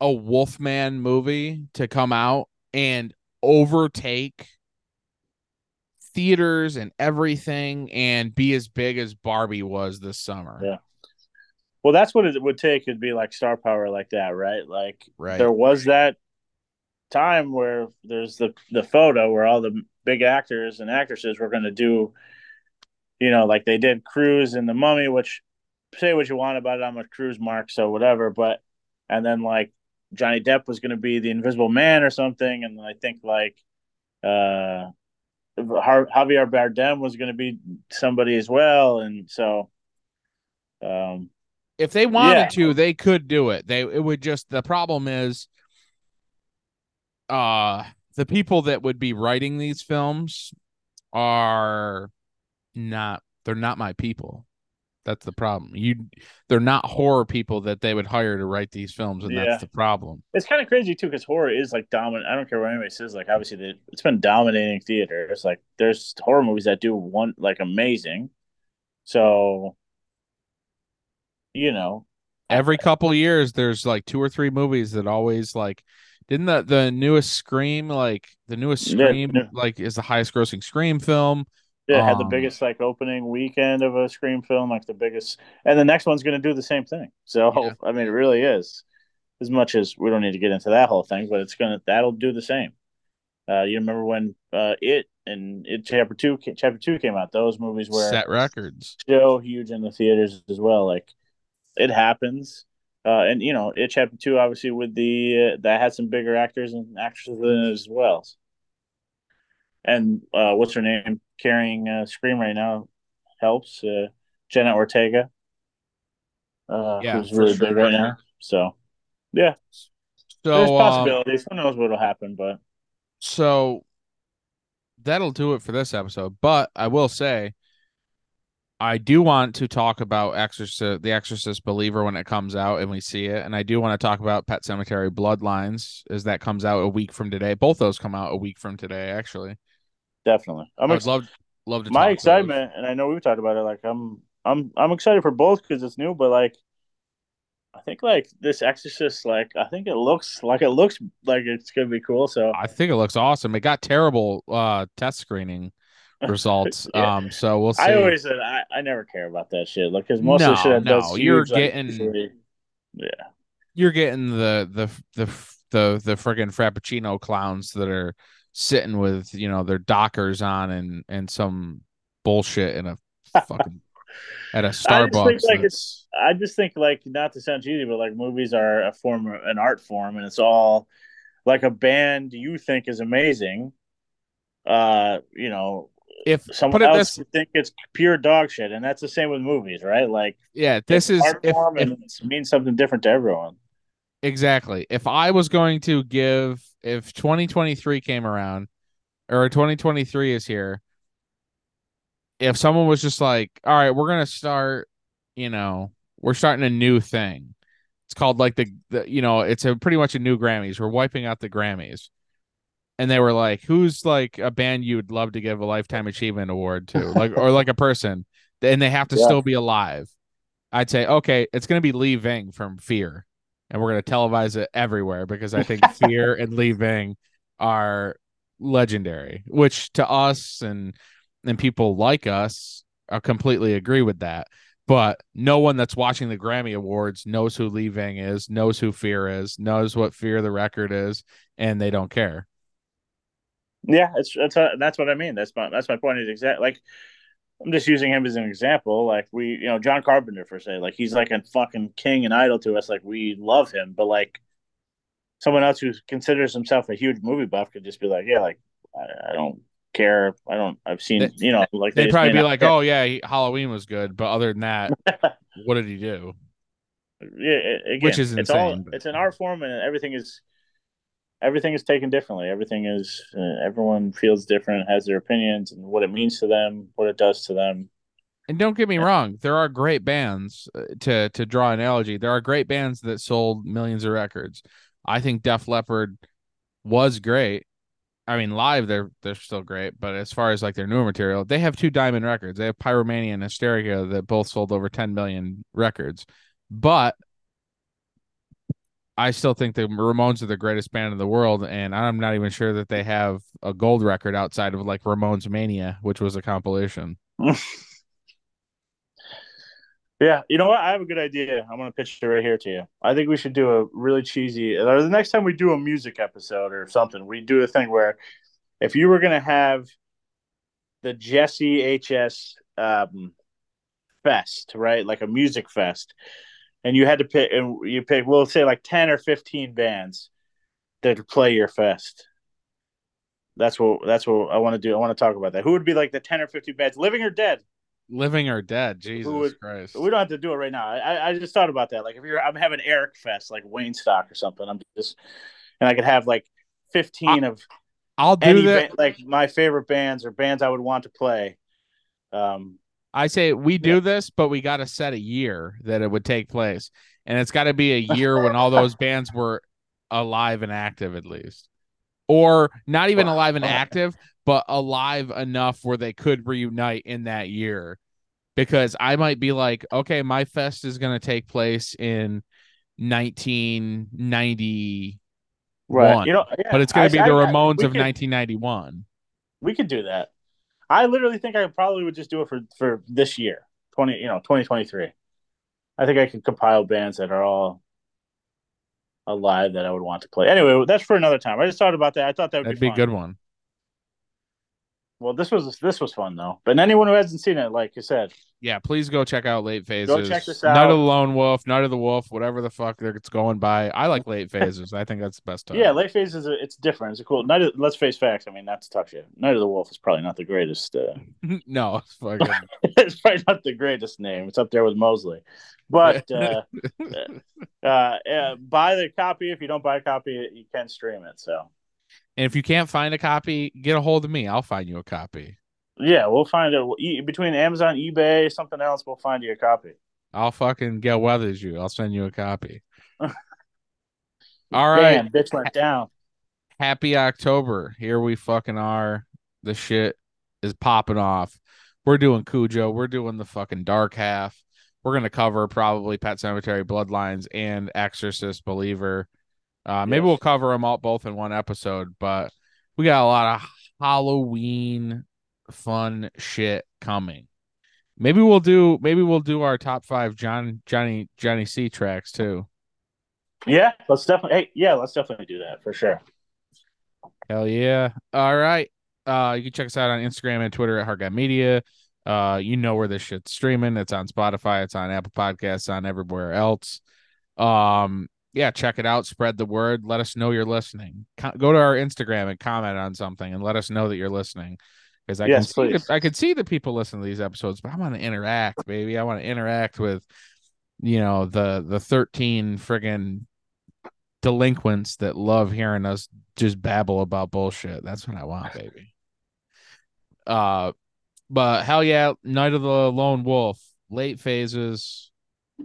a Wolfman movie to come out and overtake theaters and everything and be as big as Barbie was this summer. Yeah. Well, that's what it would take. It'd be like star power like that, right? Like right. There was that time where there's the, the photo where all the big actors and actresses were going to do, you know, like they did Cruise in The Mummy, which say what you want about it. I'm a Cruise mark, so whatever. But, and then like Johnny Depp was going to be the Invisible Man or something. And I think like, uh, Javier Bardem was going to be somebody as well, and so um if they wanted yeah. to, they could do it. They it would just the problem is uh the people that would be writing these films are not, they're not my people. That's the problem. You, they're not horror people that they would hire to write these films, and yeah. that's the problem. It's kind of crazy too, because horror is like dominant. I don't care what anybody says. Like, obviously, they, it's been dominating theater. It's like there's horror movies that do one like amazing. So, you know, every couple of years, there's like two or three movies that always like. Didn't the the newest Scream like the newest Scream yeah. like is the highest grossing Scream film? It had the biggest like opening weekend of a Scream film, like the biggest, and the next one's going to do the same thing. So yeah. I mean, it really is. As much as we don't need to get into that whole thing, but it's gonna that'll do the same. Uh, you remember when uh, it and it chapter two chapter two came out? Those movies were set records, so huge in the theaters as well. Like it happens, uh, and you know, it chapter two obviously with the uh, that had some bigger actors and actresses in it as well. And uh, what's her name? Carrying uh, Scream right now helps. Uh, Jenna Ortega, uh, yeah, who's really sure. big right now. So, yeah. So, there's possibilities. Um, Who knows what will happen, but. So, that'll do it for this episode. But I will say, I do want to talk about Exorcist, The Exorcist Believer when it comes out and we see it. And I do want to talk about Pet Sematary Bloodlines as that comes out a week from today. Both those come out a week from today, actually. Definitely. I'm I would ex- love, love to my talk excitement, to and I know we've talked about it. Like I'm, I'm, I'm excited for both because it's new. But like, I think like this Exorcist, like I think it looks like it looks like it's gonna be cool. So I think it looks awesome. It got terrible uh, test screening results. yeah. Um, so we'll see. I always said I, I never care about that shit. Like because most no, of the shit that no, does you're huge, getting, like, yeah, you're getting the the the the the, the friggin' Frappuccino clowns that are. Sitting with, you know, their dockers on and and some bullshit in a fucking at a Starbucks. I just think like it's, I just think like not to sound cheesy, but like movies are a form of an art form, and it's all like a band you think is amazing. Uh, you know, if someone else this, think it's pure dog shit, and that's the same with movies, right? Like, yeah, this is art if, form if, and it means something different to everyone. Exactly. If I was going to give, if twenty twenty-three came around or twenty twenty-three is here, if someone was just like, all right, we're going to start, you know, we're starting a new thing. It's called like the, the you know, it's a pretty much a new Grammys. We're wiping out the Grammys. And they were like, who's like a band you would love to give a Lifetime Achievement Award to? like, or like a person. And they have to yeah. still be alive. I'd say, okay, it's going to be Lee Ving from Fear. And we're going to televise it everywhere because I think Fear and Lee Ving are legendary, which to us and and people like us, I completely agree with that. But no one that's watching the Grammy Awards knows who Lee Ving is, knows who Fear is, knows what Fear the record is, and they don't care. Yeah, it's, it's a, that's what I mean. That's my that's my point. Is exactly like. I'm just using him as an example. Like we, you know, John Carpenter for say, like he's like a fucking king and idol to us. Like we love him, but like someone else who considers himself a huge movie buff could just be like, yeah, like I, I don't care. I don't. I've seen, they, you know, like they they'd probably be like, care. oh yeah, he, Halloween was good, but other than that, what did he do? Yeah, again, which is insane. It's, all, but... it's an art form, and everything is everything is taken differently. Everything is, uh, everyone feels different, has their opinions and what it means to them, what it does to them. And don't get me yeah. wrong. There are great bands uh, to, to draw an analogy. There are great bands that sold millions of records. I think Def Leppard was great. I mean, live, they're, they're still great, but as far as like their newer material, they have two diamond records. They have Pyromania and Hysteria that both sold over ten million records, but I still think the Ramones are the greatest band in the world, and I'm not even sure that they have a gold record outside of like Ramones Mania, which was a compilation. yeah, you know what? I have a good idea. I'm going to pitch it right here to you. I think we should do a really cheesy... Or the next time we do a music episode or something, we do a thing where if you were going to have the Jesse H S um, fest, right? Like a music fest... And you had to pick, and you pick, we'll say like ten or fifteen bands that play your fest. That's what that's what I want to do. I want to talk about that. Who would be like the ten or fifteen bands, living or dead? Living or dead, Jesus would, Christ. We don't have to do it right now. I, I just thought about that. Like if you're, I'm having Eric Fest, like Wayne Stock or something. I'm just, and I could have like fifteen I, of I'll do any that. Ba- like my favorite bands or bands I would want to play. Um, I say we do yeah. this, but we got to set a year that it would take place. And it's got to be a year when all those bands were alive and active, at least. Or not even alive and active, but alive enough where they could reunite in that year. Because I might be like, okay, my fest is going to take place in nineteen ninety-one. Right. You know, yeah, but it's going to be I, the I, Ramones of could, nineteen ninety-one. We could do that. I literally think I probably would just do it for, for this year, twenty, you know, twenty twenty-three. I think I could compile bands that are all alive that I would want to play. Anyway, that's for another time. I just thought about that. I thought that would That'd be, be a good one. Well, this was this was fun though. But anyone who hasn't seen it, like you said, yeah, please go check out Late Phases. Go check this out. Night of the Lone Wolf, Night of the Wolf, whatever the fuck it's going by. I like Late Phases. I think that's the best time. Yeah, Late Phases, it's different. It's a cool night. Of, let's face facts. I mean, that's tough shit. Night of the Wolf is probably not the greatest. Uh... no, it's, fucking... it's probably not the greatest name. It's up there with Mosley. But uh, uh, uh, buy the copy. If you don't buy a copy, you can stream it. So. And if you can't find a copy, get a hold of me. I'll find you a copy. Yeah, we'll find it. Between Amazon, eBay, something else, we'll find you a copy. I'll fucking get Weathers you. I'll send you a copy. All right. Damn, bitch went down. Happy October. Here we fucking are. The shit is popping off. We're doing Cujo. We're doing the fucking Dark Half. We're going to cover probably Pet Sematary Bloodlines and Exorcist Believer. Uh, maybe yes. We'll cover them all both in one episode, but we got a lot of Halloween fun shit coming. Maybe we'll do maybe we'll do our top five John Johnny Johnny C tracks too. Yeah, let's definitely hey, yeah, let's definitely do that for sure. Hell yeah. All right. Uh, you can check us out on Instagram and Twitter at Hard Guy Media. Uh, you know where this shit's streaming. It's on Spotify, it's on Apple Podcasts, on everywhere else. Um Yeah, check it out. Spread the word. Let us know you're listening. Co- go to our Instagram and comment on something and let us know that you're listening. Because I, yes, I can see that people listen to these episodes, but I want to interact, baby. I want to interact with, you know, the, the thirteen friggin' delinquents that love hearing us just babble about bullshit. That's what I want, baby. Uh, but hell yeah, Night of the Lone Wolf, Late Phases,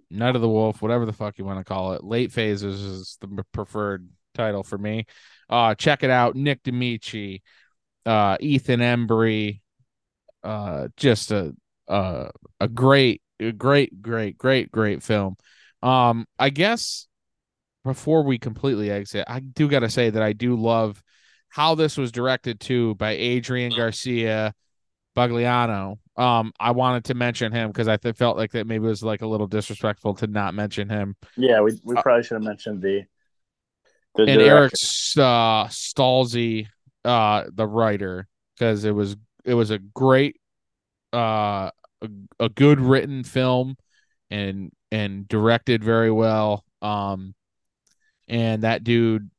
Night of the Wolf, whatever the fuck you want to call it. Late Phases is the preferred title for me. Uh, check it out. Nick Damici, uh, Ethan Embry, uh, just a uh, a great, great, great, great, great film. Um, I guess before we completely exit, I do got to say that I do love how this was directed to by Adrian Garcia Bugliano. Um, I wanted to mention him because I th- felt like that maybe it was like a little disrespectful to not mention him. Yeah, we we probably uh, should have mentioned the, the and director. Eric uh, Stalzi, uh, the writer, because it was it was a great, uh, a, a good written film, and and directed very well. Um, and that dude,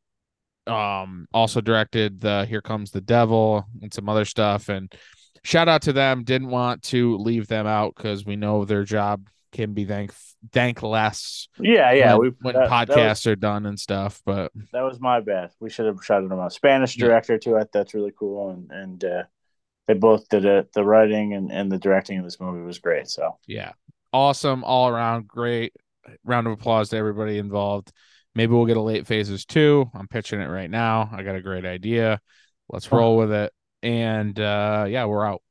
um, also directed the Here Comes the Devil and some other stuff and. Shout out to them. Didn't want to leave them out because we know their job can be thank thankless. Yeah, yeah. When, we, when that, podcasts that was, are done and stuff, but that was my bad. We should have shouted them out. Spanish director yeah. too. That's really cool, and and uh, they both did it. The writing and, and the directing of this movie was great. So yeah, awesome all around. Great round of applause to everybody involved. Maybe we'll get a Late Phases too. I'm pitching it right now. I got a great idea. Let's roll with it. And uh yeah, we're out.